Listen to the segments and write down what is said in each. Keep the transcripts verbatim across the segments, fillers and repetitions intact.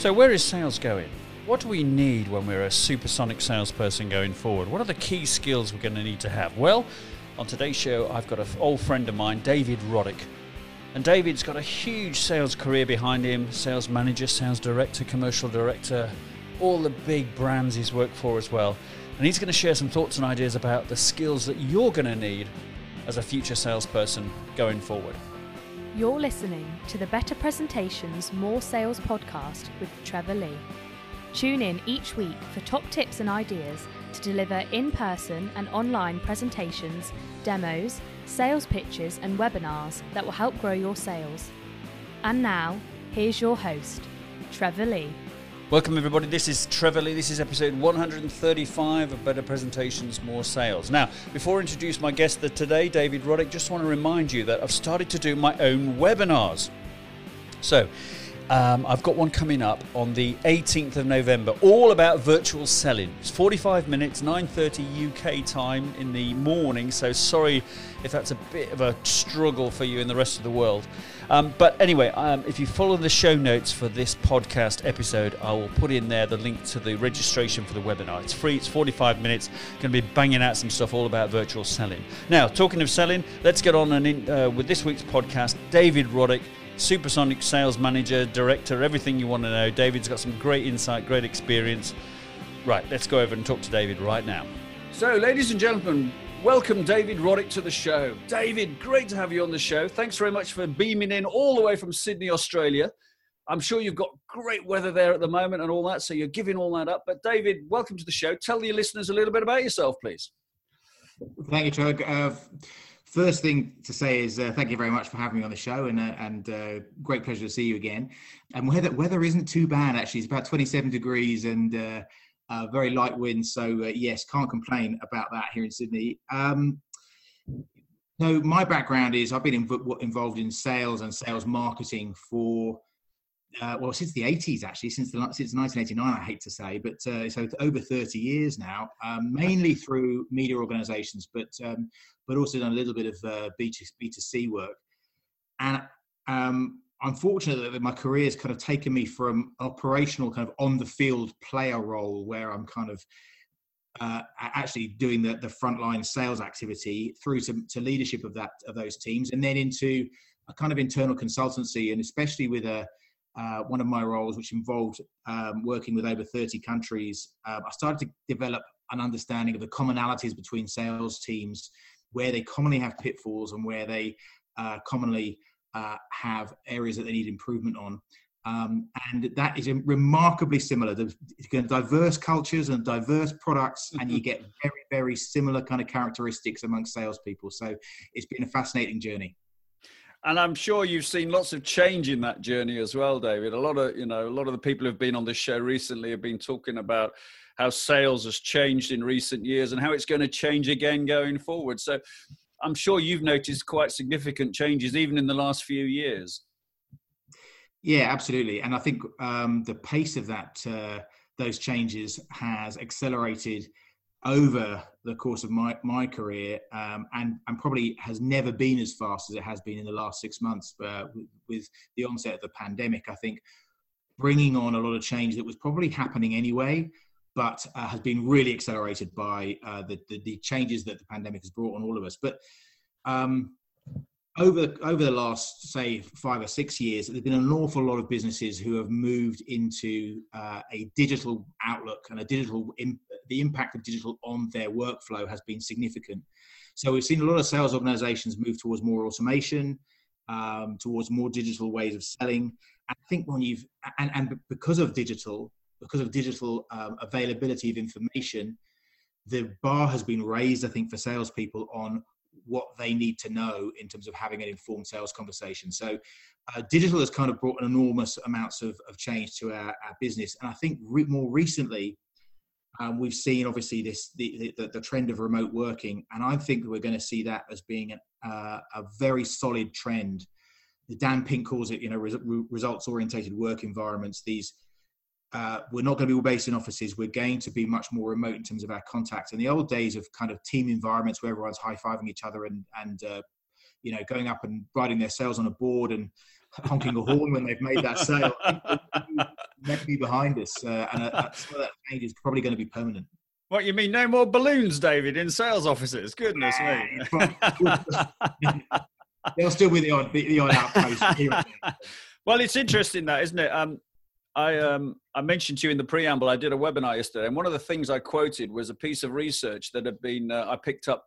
So where is sales going? What do we need when we're a supersonic salesperson going forward? What are the key skills we're going to need to have? Well, on today's show, I've got an old friend of mine, David Roddick. And David's got a huge sales career behind him, sales manager, sales director, commercial director, all the big brands he's worked for as well. And he's going to share some thoughts and ideas about the skills that you're going to need as a future salesperson going forward. You're listening to the Better Presentations More Sales Podcast with Trevor Lee. Tune in each week for top tips and ideas to deliver in-person and online presentations, demos, sales pitches and webinars that will help grow your sales. And now, here's your host, Trevor Lee. Welcome everybody, this is Trevor Lee, this is episode one hundred thirty-five of Better Presentations, More Sales. Now, before I introduce my guest today, David Roddick, just want to remind you that I've started to do my own webinars. So, um, I've got one coming up on the eighteenth of November, all about virtual selling. It's forty-five minutes, nine thirty U K time in the morning, so sorry if that's a bit of a struggle for you in the rest of the world. Um, but anyway, um, if you follow the show notes for this podcast episode, I will put in there the link to the registration for the webinar. It's free, it's forty-five minutes, going to be banging out some stuff all about virtual selling. Now, talking of selling, let's get on and in, uh, with this week's podcast, David Roddick, supersonic sales manager, director, everything you want to know. David's got some great insight, great experience. Right, let's go over and talk to David right now. So, ladies and gentlemen, welcome David Roddick to the show. David, great to have you on the show. Thanks very much for beaming in all the way from Sydney, Australia. I'm sure you've got great weather there at the moment and all that, so you're giving all that up. But David, welcome to the show. Tell your listeners a little bit about yourself, please. Thank you, Trevor. Uh, first thing to say is uh, thank you very much for having me on the show, and uh, and uh, great pleasure to see you again. And weather, weather isn't too bad, actually. It's about twenty-seven degrees and... Uh, Uh, very light wind, so uh, yes, can't complain about that here in Sydney. Um, no, my background is I've been inv- involved in sales and sales marketing for, uh, well, since the eighties actually, since the, since nineteen eighty-nine, I hate to say, but uh, so over thirty years now, um, mainly through media organisations, but um, but also done a little bit of uh, B two C work. And um, I'm fortunate that my career has kind of taken me from operational kind of on the field player role where I'm kind of uh, actually doing the, the frontline sales activity through to, to leadership of that of those teams, and then into a kind of internal consultancy, and especially with a uh, one of my roles which involved um, working with over thirty countries. Uh, I started to develop an understanding of the commonalities between sales teams, where they commonly have pitfalls and where they uh, commonly Uh, have areas that they need improvement on, um, and that is remarkably similar. There's diverse cultures and diverse products, and you get very, very similar kind of characteristics amongst salespeople. So it's been a fascinating journey. And I'm sure you've seen lots of change in that journey as well, David. A lot of you know, a lot of the people who've been on this show recently have been talking about how sales has changed in recent years and how it's going to change again going forward. So I'm sure you've noticed quite significant changes even in the last few years. Yeah, absolutely. And I think um, the pace of that, uh, those changes has accelerated over the course of my, my career, um, and, and probably has never been as fast as it has been in the last six months uh, with, with the onset of the pandemic. I think bringing on a lot of change that was probably happening anyway, but uh, has been really accelerated by uh, the, the, the changes that the pandemic has brought on all of us. But um, over, over the last, say, five or six years, there's been an awful lot of businesses who have moved into uh, a digital outlook, and a digital imp- the impact of digital on their workflow has been significant. So we've seen a lot of sales organizations move towards more automation, um, towards more digital ways of selling. I think when you've, and, and because of digital, Because of digital um, availability of information, the bar has been raised, I think, for salespeople on what they need to know in terms of having an informed sales conversation. So uh, digital has kind of brought an enormous amounts of, of change to our, our business. And I think re- more recently, um, we've seen, obviously, this the, the, the trend of remote working. And I think we're going to see that as being an, uh, a very solid trend. Dan Pink calls it, you know, res- results-orientated work environments, these Uh, we're not going to be all based in offices. We're going to be much more remote in terms of our contacts. And the old days of kind of team environments where everyone's high-fiving each other and, and uh, you know, going up and writing their sales on a board and honking a horn when they've made that sale, meant to be behind us. Uh, and uh, some of that change is probably going to be permanent. What, you mean no more balloons, David, in sales offices? Goodness me. They'll still be the odd, the odd outpost. Well, it's interesting that, isn't it? Um, I, um, I mentioned to you in the preamble, I did a webinar yesterday, and one of the things I quoted was a piece of research that had been uh, I picked up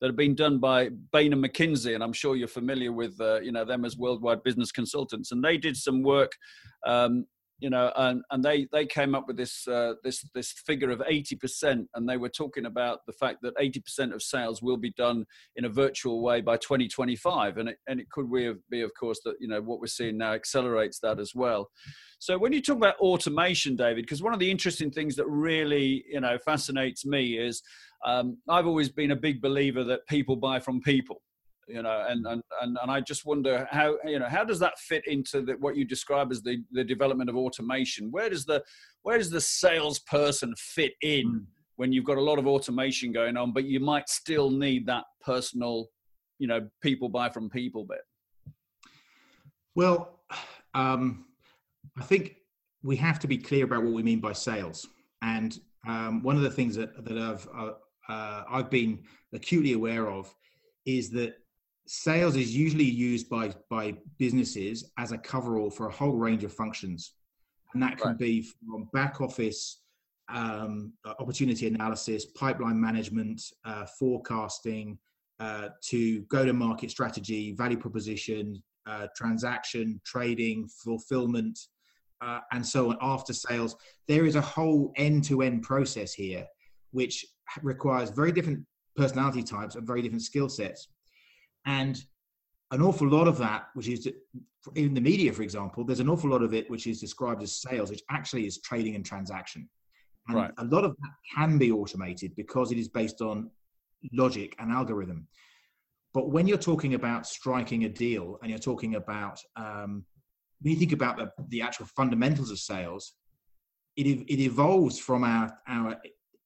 that had been done by Bain and McKinsey, and I'm sure you're familiar with uh, you know them as worldwide business consultants, and they did some work, um, you know, and, and they they came up with this uh, this this figure of eighty percent, and they were talking about the fact that eighty percent of sales will be done in a virtual way by twenty twenty-five, and it and it could be, of course, that you know what we're seeing now accelerates that as well. So when you talk about automation, David, because one of the interesting things that really, you know, fascinates me is um, I've always been a big believer that people buy from people, you know, and and and, and I just wonder how, you know, how does that fit into the, what you describe as the, the development of automation? Where does the where does the salesperson fit in mm. when you've got a lot of automation going on, but you might still need that personal, you know, people buy from people bit? Well, um I think we have to be clear about what we mean by sales. And um, one of the things that, that I've, uh, uh, I've been acutely aware of is that sales is usually used by, by businesses as a coverall for a whole range of functions. And that can right. be from back office, um, opportunity analysis, pipeline management, uh, forecasting, uh, to go-to-market strategy, value proposition, uh, transaction, trading, fulfillment, Uh, and so on, after sales. There is a whole end-to-end process here, which requires very different personality types and very different skill sets. And an awful lot of that, which is in the media, for example, there's an awful lot of it which is described as sales, which actually is trading and transaction. And right. a lot of that can be automated because it is based on logic and algorithm. But when you're talking about striking a deal and you're talking about um, when you think about the, the actual fundamentals of sales, it it evolves from our, our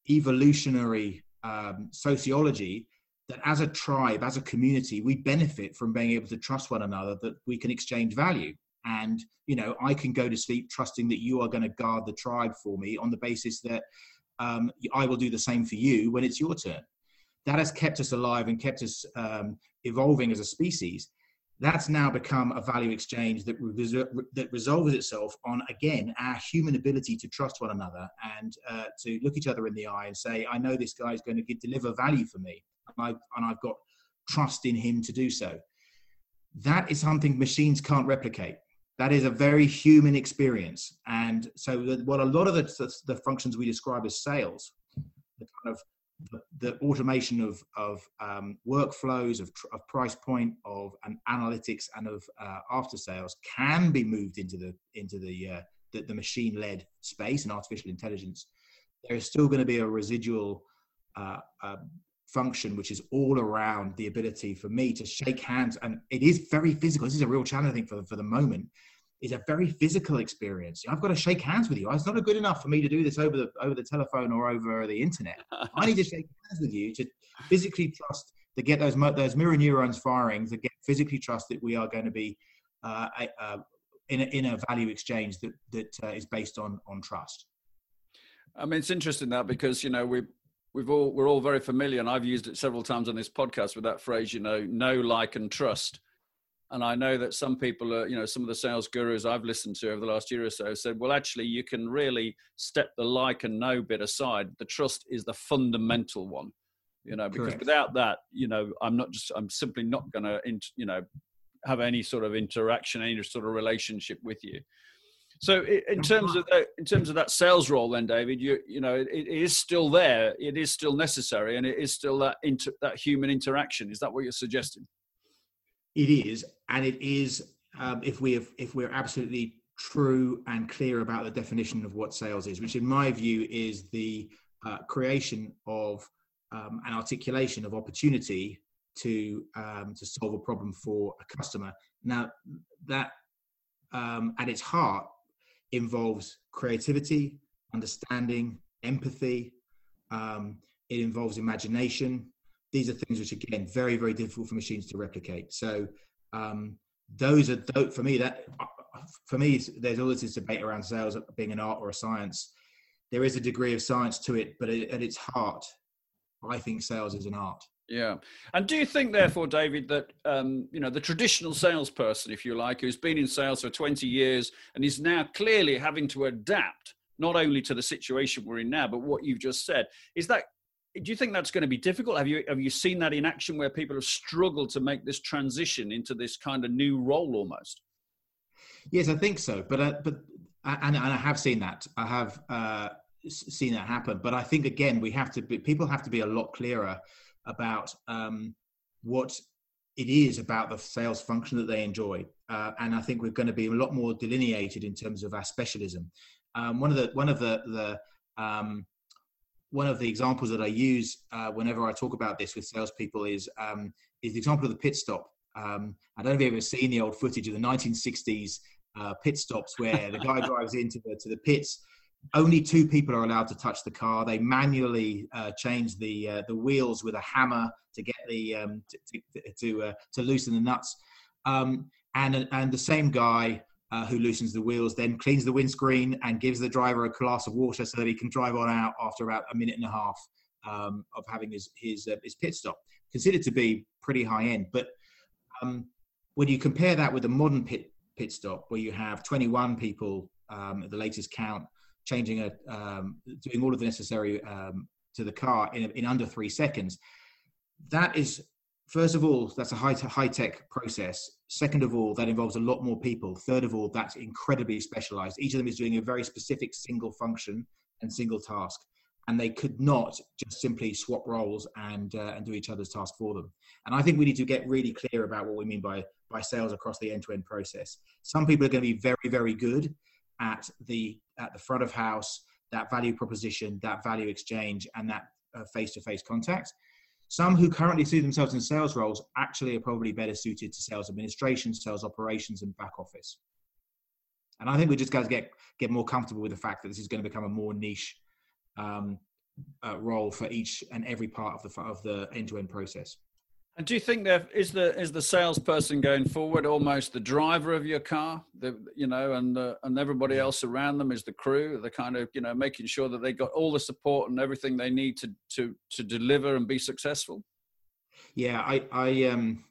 evolutionary um, sociology that as a tribe, as a community, we benefit from being able to trust one another, that we can exchange value. And, you know, I can go to sleep trusting that you are going to guard the tribe for me on the basis that um, I will do the same for you when it's your turn. That has kept us alive and kept us um, evolving as a species. That's now become a value exchange that reser- that resolves itself on, again, our human ability to trust one another and uh, to look each other in the eye and say, I know this guy is going to give, deliver value for me, and, I, and I've got trust in him to do so. That is something machines can't replicate. That is a very human experience. And so what a lot of the, the, the functions we describe as sales, the kind of The, the automation of of um, workflows, of, tr- of price point, of and analytics, and of uh, after sales can be moved into the into the uh, the, the machine led space and artificial intelligence. There is still going to be a residual uh, uh, function which is all around the ability for me to shake hands, and it is very physical. This is a real challenge, I think, for for the moment. It's a very physical experience. I've got to shake hands with you. It's not good enough for me to do this over the over the telephone or over the internet. I need to shake hands with you to physically trust, to get those those mirror neurons firing, to get physically trust that we are going to be uh, uh, in a, in a value exchange that that uh, is based on on trust. I mean, it's interesting that because you know we. We've all, we're all very familiar, and I've used it several times on this podcast with that phrase, you know, know, like, and trust. And I know that some people are, you know, some of the sales gurus I've listened to over the last year or so said, well, actually, you can really step the like and know bit aside. The trust is the fundamental one, you know, because Correct. Without that, you know, I'm not just, I'm simply not going to, you know, have any sort of interaction, any sort of relationship with you. So in terms of the, in terms of that sales role, then, David, you you know it, it is still there, it is still necessary, and it is still that inter, that human interaction. Is that what you're suggesting? It is, and it is um, if we have, if we're absolutely true and clear about the definition of what sales is, which in my view is the uh, creation of um, an articulation of opportunity to um, to solve a problem for a customer. Now that um, at its heart involves creativity, understanding, empathy. Um, it involves imagination. These are things which, again, very, very difficult for machines to replicate. So um, those are, th- for me, that for me, there's always this debate around sales being an art or a science. There is a degree of science to it, but at its heart, I think sales is an art. Yeah. And do you think, therefore, David, that, um, you know, the traditional salesperson, if you like, who's been in sales for twenty years and is now clearly having to adapt not only to the situation we're in now, but what you've just said, is that, do you think that's going to be difficult? Have you have you seen that in action where people have struggled to make this transition into this kind of new role almost? Yes, I think so. But, uh, but and, and I have seen that. I have uh, seen that happen. But I think, again, we have to be, people have to be a lot clearer about um, what it is about the sales function that they enjoy. Uh, and I think we're going to be a lot more delineated in terms of our specialism. Um, one of the one of the, the um, one of the examples that I use uh, whenever I talk about this with salespeople is um, is the example of the pit stop. Um, I don't know if you've ever seen the old footage of the nineteen sixties uh, pit stops where the guy drives into the to the pits. Only two people are allowed to touch the car. They manually uh, change the uh, the wheels with a hammer to get the um, to to, uh, to loosen the nuts. Um, and and the same guy uh, who loosens the wheels then cleans the windscreen and gives the driver a glass of water so that he can drive on out after about a minute and a half um, of having his his, uh, his pit stop. Considered to be pretty high end, but um, when you compare that with a modern pit pit stop where you have twenty-one people um, at the latest count, changing a um, doing all of the necessary um, to the car in in under three seconds. That is, first of all, that's a high te- high tech process. Second of all, that involves a lot more people. Third of all, that's incredibly specialized. Each of them is doing a very specific single function and single task, and they could not just simply swap roles and uh, and do each other's task for them. And I think we need to get really clear about what we mean by by sales across the end to end process. Some people are going to be very very good at the at the front of house, that value proposition, that value exchange, and that uh, face-to-face contact. Some who currently see themselves in sales roles actually are probably better suited to sales administration, sales operations, and back office. And I think we just got to get get more comfortable with the fact that this is going to become a more niche um, uh, role for each and every part of the of the end-to-end process. And do you think there is the is the salesperson going forward almost the driver of your car, the, you know, and the, and everybody else around them is the crew, the kind of, you know, making sure that they got all the support and everything they need to to to deliver and be successful? Yeah, I I um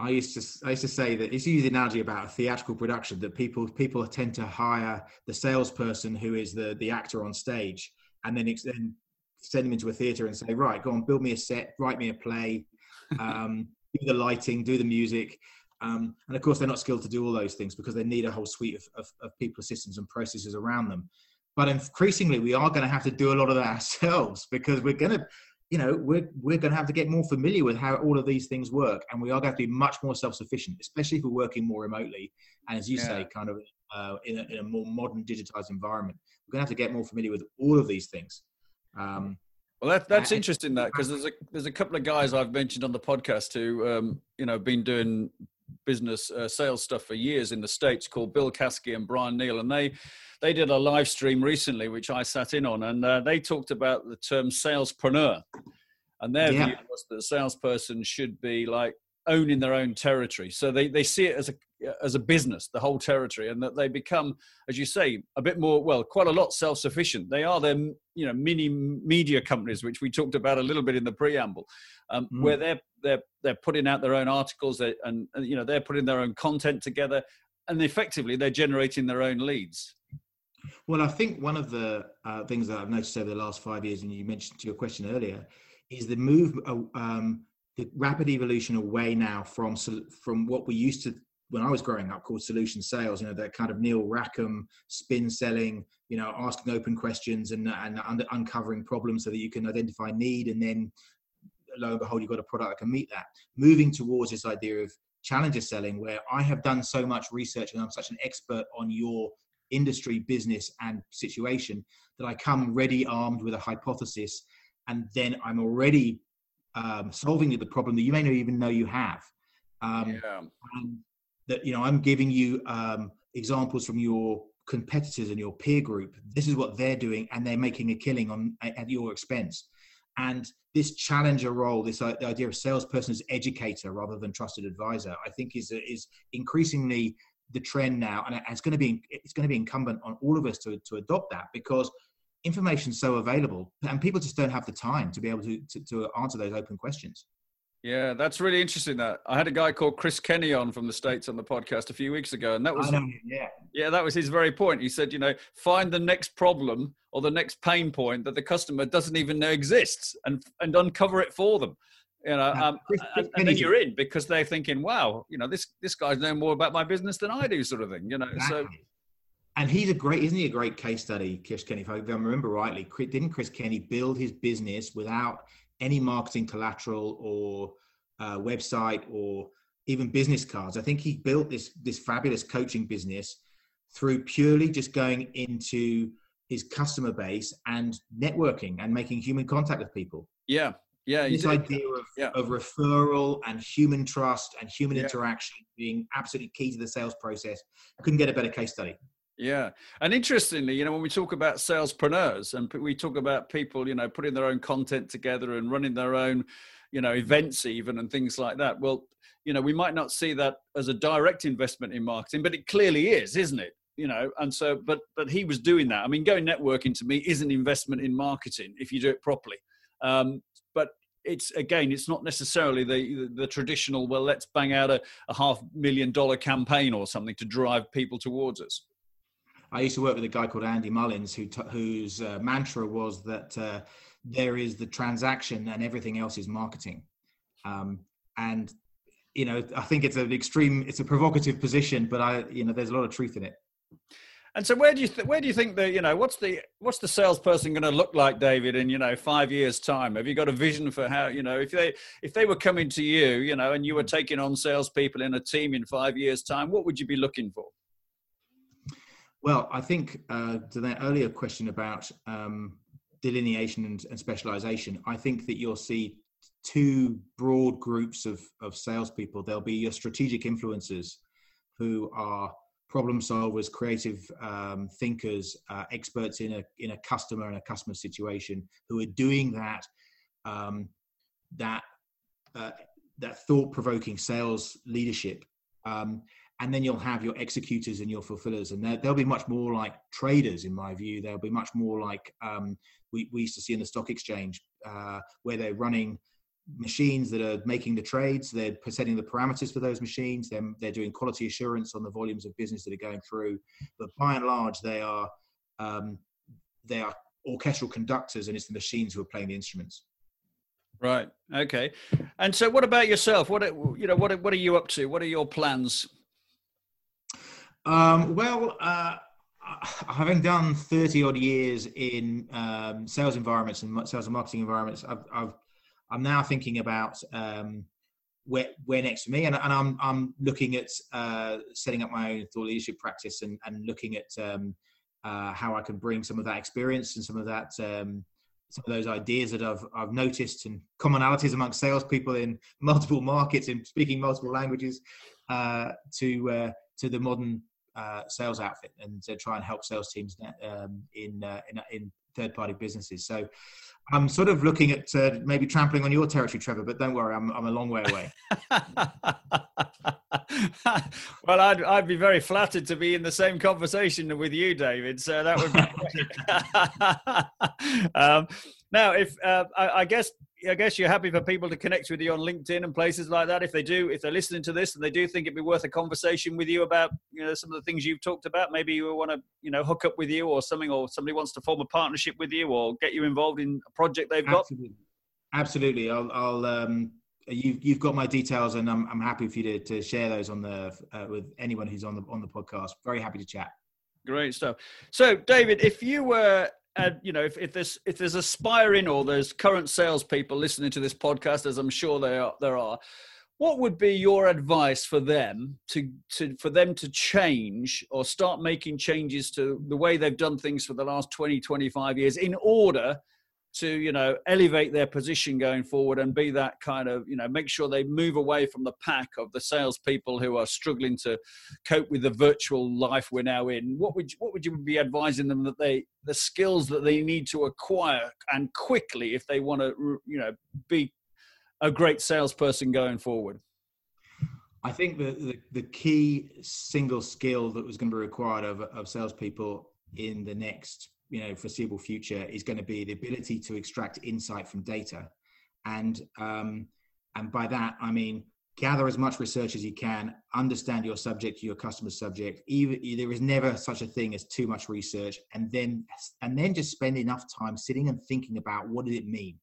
I used to I used to say that it's used the analogy about a theatrical production that people people tend to hire the salesperson who is the the actor on stage and then then send them into a theater and say, right, go on, build me a set, write me a play. um do the lighting, do the music, um and of course they're not skilled to do all those things because they need a whole suite of, of, of people, systems and processes around them. But increasingly we are going to have to do a lot of that ourselves because we're going to, you know, we're we're going to have to get more familiar with how all of these things work, and we are going to be much more self-sufficient, especially if we're working more remotely and, as you yeah. say, kind of uh, in, a, in a more modern digitized environment. We're going to have to get more familiar with all of these things. um Well, that, that's interesting, that, because there's a there's a couple of guys I've mentioned on the podcast who, um, you know, been doing business uh, sales stuff for years in the States, called Bill Kasky and Brian Neal, and they they did a live stream recently, which I sat in on, and uh, they talked about the term salespreneur, and their yeah. view was that a salesperson should be like owning their own territory. So they, they see it as a as a business, the whole territory, and that they become, as you say, a bit more, well, quite a lot self-sufficient. They are their, you know, mini media companies, which we talked about a little bit in the preamble, um, mm. where they're, they're, they're putting out their own articles and, and, you know, they're putting their own content together and effectively they're generating their own leads. Well, I think one of the uh, things that I've noticed over the last five years, and you mentioned to your question earlier, is the move, um, the rapid evolution away now from, from what we used to, when I was growing up, called solution sales, you know, that kind of Neil Rackham spin selling, you know, asking open questions and and under, uncovering problems so that you can identify need, and then lo and behold, you've got a product that can meet that. Moving towards this idea of challenger selling, where I have done so much research and I'm such an expert on your industry, business, and situation that I come ready armed with a hypothesis, and then I'm already um, solving the problem that you may not even know you have. Um, yeah. And, that, you know, I'm giving you um, examples from your competitors in your peer group. This is what they're doing, and they're making a killing on at your expense. And this challenger role, this uh, the idea of salesperson as educator rather than trusted advisor, I think is is increasingly the trend now, and it's going to be it's going to be incumbent on all of us to to adopt that, because information's so available, and people just don't have the time to be able to to, to answer those open questions. Yeah, that's really interesting. That I had a guy called Chris Kenny on from the States on the podcast a few weeks ago, and that was I know, yeah, yeah, that was his very point. He said, you know, find the next problem or the next pain point that the customer doesn't even know exists, and and uncover it for them. You know, um, Chris, Chris and, and then you're in, because they're thinking, wow, you know, this this guy's known more about my business than I do, sort of thing. You know, exactly. so. And he's a great, isn't he a great case study, Chris Kenny? If I remember rightly, didn't Chris Kenny build his business without any marketing collateral or uh, website or even business cards? I think he built this this fabulous coaching business through purely just going into his customer base and networking and making human contact with people. Yeah, yeah. This idea of, yeah. of referral and human trust and human yeah. interaction being absolutely key to the sales process. I couldn't get a better case study. Yeah. And interestingly, you know, when we talk about salespreneurs and we talk about people, you know, putting their own content together and running their own, you know, events even and things like that. Well, you know, we might not see that as a direct investment in marketing, but it clearly is, isn't it? You know, and so, but, but he was doing that. I mean, going networking to me is an investment in marketing if you do it properly. Um, but it's, again, it's not necessarily the the traditional, well, let's bang out a, a half million dollar campaign or something to drive people towards us. I used to work with a guy called Andy Mullins, who t- whose uh, mantra was that uh, there is the transaction and everything else is marketing. Um, and, you know, I think it's an extreme, it's a provocative position, but I, you know, there's a lot of truth in it. And so where do you, th- where do you think that, you know, what's the, what's the salesperson going to look like, David, in, you know, five years time? Have you got a vision for how, you know, if they, if they were coming to you, you know, and you were taking on salespeople in a team in five years time, what would you be looking for? Well, I think uh, to that earlier question about um, delineation and, and specialization, I think that you'll see two broad groups of, of salespeople. There'll be your strategic influencers, who are problem solvers, creative um, thinkers, uh, experts in a in a customer and a customer situation, who are doing that um, that uh, that thought-provoking sales leadership. Um, And then you'll have your executors and your fulfillers, and they'll be much more like traders, in my view. They'll be much more like um, we, we used to see in the stock exchange, uh, where they're running machines that are making the trades. They're setting the parameters for those machines. They're, they're doing quality assurance on the volumes of business that are going through. But by and large, they are um, they are orchestral conductors, and it's the machines who are playing the instruments. Right. Okay. And so, what about yourself? What are, you know? What are, what are you up to? What are your plans? Um, well, uh, having done thirty odd years in um, sales environments and sales and marketing environments, I've, I've, I'm now thinking about um, where, where next for me. And, and I'm, I'm looking at uh, setting up my own thought leadership practice and, and looking at um, uh, how I can bring some of that experience and some of that, um, some of those ideas that I've, I've noticed and commonalities amongst salespeople in multiple markets and speaking multiple languages uh, to, uh, to the modern Uh, sales outfit, and to try and help sales teams um, in, uh, in in third-party businesses. So I'm sort of looking at uh, maybe trampling on your territory, Trevor, but don't worry, I'm I'm a long way away. Well, I'd I'd be very flattered to be in the same conversation with you, David. So that would be great. um, now, if uh, I, I guess. I guess you're happy for people to connect with you on LinkedIn and places like that. If they do, if they're listening to this and they do think it'd be worth a conversation with you about, you know, some of the things you've talked about, maybe you want to, you know, hook up with you or something, or somebody wants to form a partnership with you or get you involved in a project they've got. Absolutely. Absolutely. I'll, I'll, um, you've, you've got my details, and I'm, I'm happy for you to, to share those on the, uh, with anyone who's on the, on the podcast. Very happy to chat. Great stuff. So David, if you were, And, uh, you know, if, if there's if there's aspiring or there's current salespeople listening to this podcast, as I'm sure they are, there are, what would be your advice for them to, to for them to change or start making changes to the way they've done things for the last twenty, twenty-five years in order to, you know, elevate their position going forward and be that kind of, you know, make sure they move away from the pack of the salespeople who are struggling to cope with the virtual life we're now in? What would you, what would you be advising them that they, the skills that they need to acquire and quickly if they want to, you know, be a great salesperson going forward? I think the, the, the key single skill that was going to be required of, of salespeople in the next, you know, foreseeable future is going to be the ability to extract insight from data. And, um, and by that, I mean, gather as much research as you can, understand your subject, your customer's subject. Even, there is never such a thing as too much research. And then, and then just spend enough time sitting and thinking about what does it mean?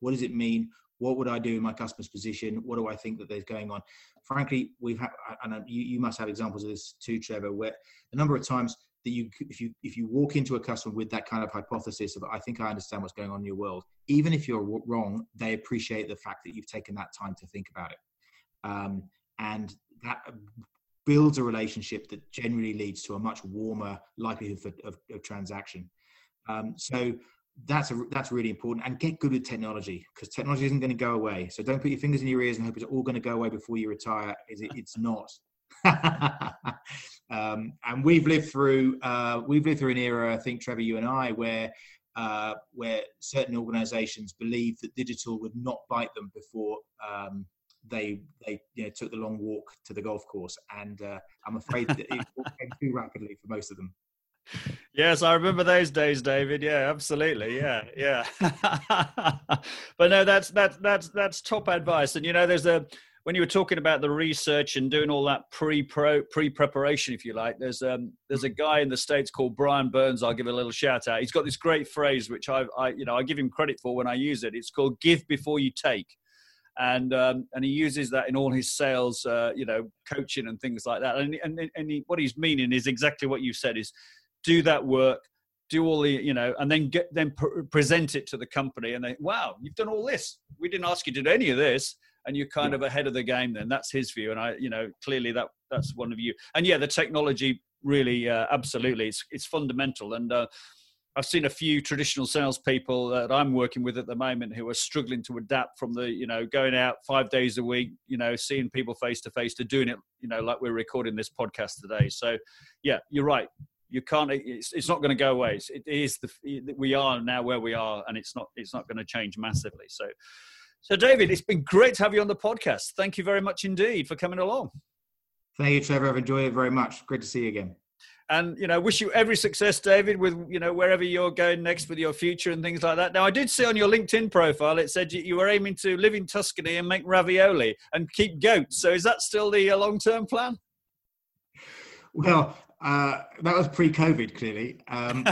What does it mean? What would I do in my customer's position? What do I think that there's going on? Frankly, we've had, and you, you must have examples of this too, Trevor, where the number of times that you, if you, if you walk into a customer with that kind of hypothesis of, I think I understand what's going on in your world, even if you're wrong, they appreciate the fact that you've taken that time to think about it. Um, and that builds a relationship that generally leads to a much warmer likelihood for, of, of transaction. Um, so, That's a, that's really important. And get good with technology, because technology isn't going to go away. So don't put your fingers in your ears and hope it's all going to go away before you retire. Is it? It's not. um, and we've lived through uh, we've lived through an era, I think, Trevor, you and I, where uh, where certain organisations believed that digital would not bite them before um, they they you know, took the long walk to the golf course. And uh, I'm afraid that it came too rapidly for most of them. Yes, I remember those days, David. Yeah, absolutely. Yeah, yeah. But no, that's that's that's that's top advice. And you know, there's a when you were talking about the research and doing all that pre-pro pre-preparation, if you like. There's um there's a guy in the States called Brian Burns. I'll give a little shout out. He's got this great phrase which I I you know I give him credit for when I use it. It's called "give before you take." And um, and he uses that in all his sales, uh, you know, coaching and things like that. And and and he, what he's meaning is exactly what you said: is do that work, do all the, you know, and then get then pre- present it to the company, and they, wow, you've done all this. We didn't ask you to do any of this, and you're kind yeah. of ahead of the game. Then that's his view, and I, you know, clearly that that's one of you. And yeah, the technology really, uh, absolutely, it's it's fundamental. And uh, I've seen a few traditional salespeople that I'm working with at the moment who are struggling to adapt from the, you know, going out five days a week, you know, seeing people face to face to doing it, you know, like we're recording this podcast today. So, yeah, you're right. You can't. It's, it's not going to go away. It is the we are now where we are, and it's not. It's not going to change massively. So, so David, it's been great to have you on the podcast. Thank you very much indeed for coming along. Thank you, Trevor. I've enjoyed it very much. Great to see you again. And you know, wish you every success, David, with you know wherever you're going next with your future and things like that. Now, I did see on your LinkedIn profile it said you, you were aiming to live in Tuscany and make ravioli and keep goats. So, is that still the uh, long-term plan? Well. Uh, that was pre-COVID, clearly. Um,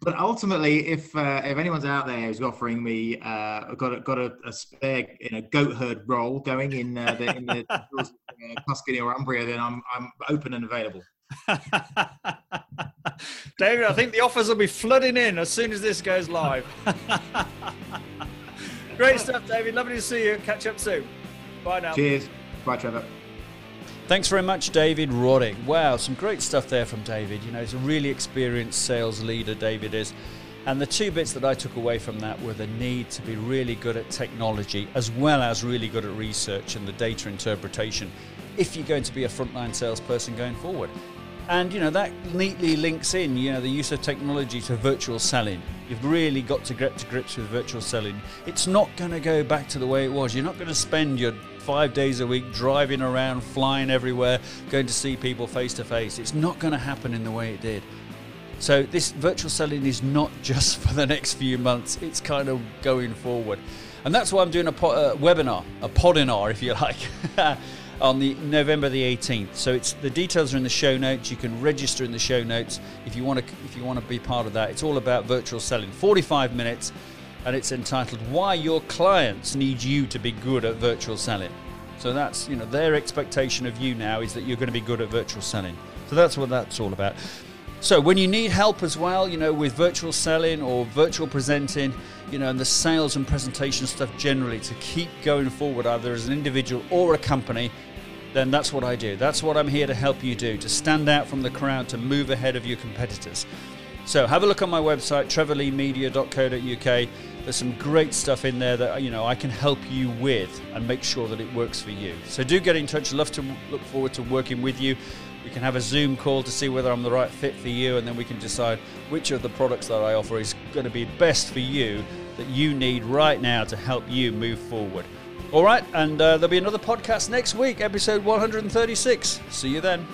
but ultimately, if uh, if anyone's out there who's offering me, uh, got a, got a, a spare you know, goat herd role going in uh, the, in the uh, Tuscany or Umbria, then I'm I'm open and available. David, I think the offers will be flooding in as soon as this goes live. Great stuff, David. Lovely to see you. Catch up soon. Bye now. Cheers. Bye, Trevor. Thanks very much, David Roddick. Wow, some great stuff there from David. You know, he's a really experienced sales leader, David is. And the two bits that I took away from that were the need to be really good at technology as well as really good at research and the data interpretation if you're going to be a frontline salesperson going forward. And, you know, that neatly links in, you know, the use of technology to virtual selling. You've really got to get to grips with virtual selling. It's not going to go back to the way it was. You're not going to spend your five days a week driving around, flying everywhere, going to see people face to face. It's not going to happen in the way it did. So this virtual selling is not just for the next few months. It's kind of going forward. And that's why I'm doing a, po- a webinar, a podinar, if you like. on the November the eighteenth. So it's the details are in the show notes. You can register in the show notes if you want to if you want to be part of that. It's all about virtual selling. forty-five minutes, and it's entitled Why Your Clients Need You to Be Good at Virtual Selling. So that's, you know, their expectation of you now is that you're going to be good at virtual selling. So that's what that's all about. So when you need help as well, you know, with virtual selling or virtual presenting, you know, and the sales and presentation stuff generally to keep going forward either as an individual or a company, then that's what I do. That's what I'm here to help you do, to stand out from the crowd, to move ahead of your competitors. So have a look on my website, trevor lee media dot co dot uk. There's some great stuff in there that, you know, I can help you with and make sure that it works for you. So do get in touch. Love to look forward to working with you. We can have a Zoom call to see whether I'm the right fit for you, and then we can decide which of the products that I offer is going to be best for you, that you need right now to help you move forward. All right, and uh, there'll be another podcast next week, episode one hundred thirty-six. See you then.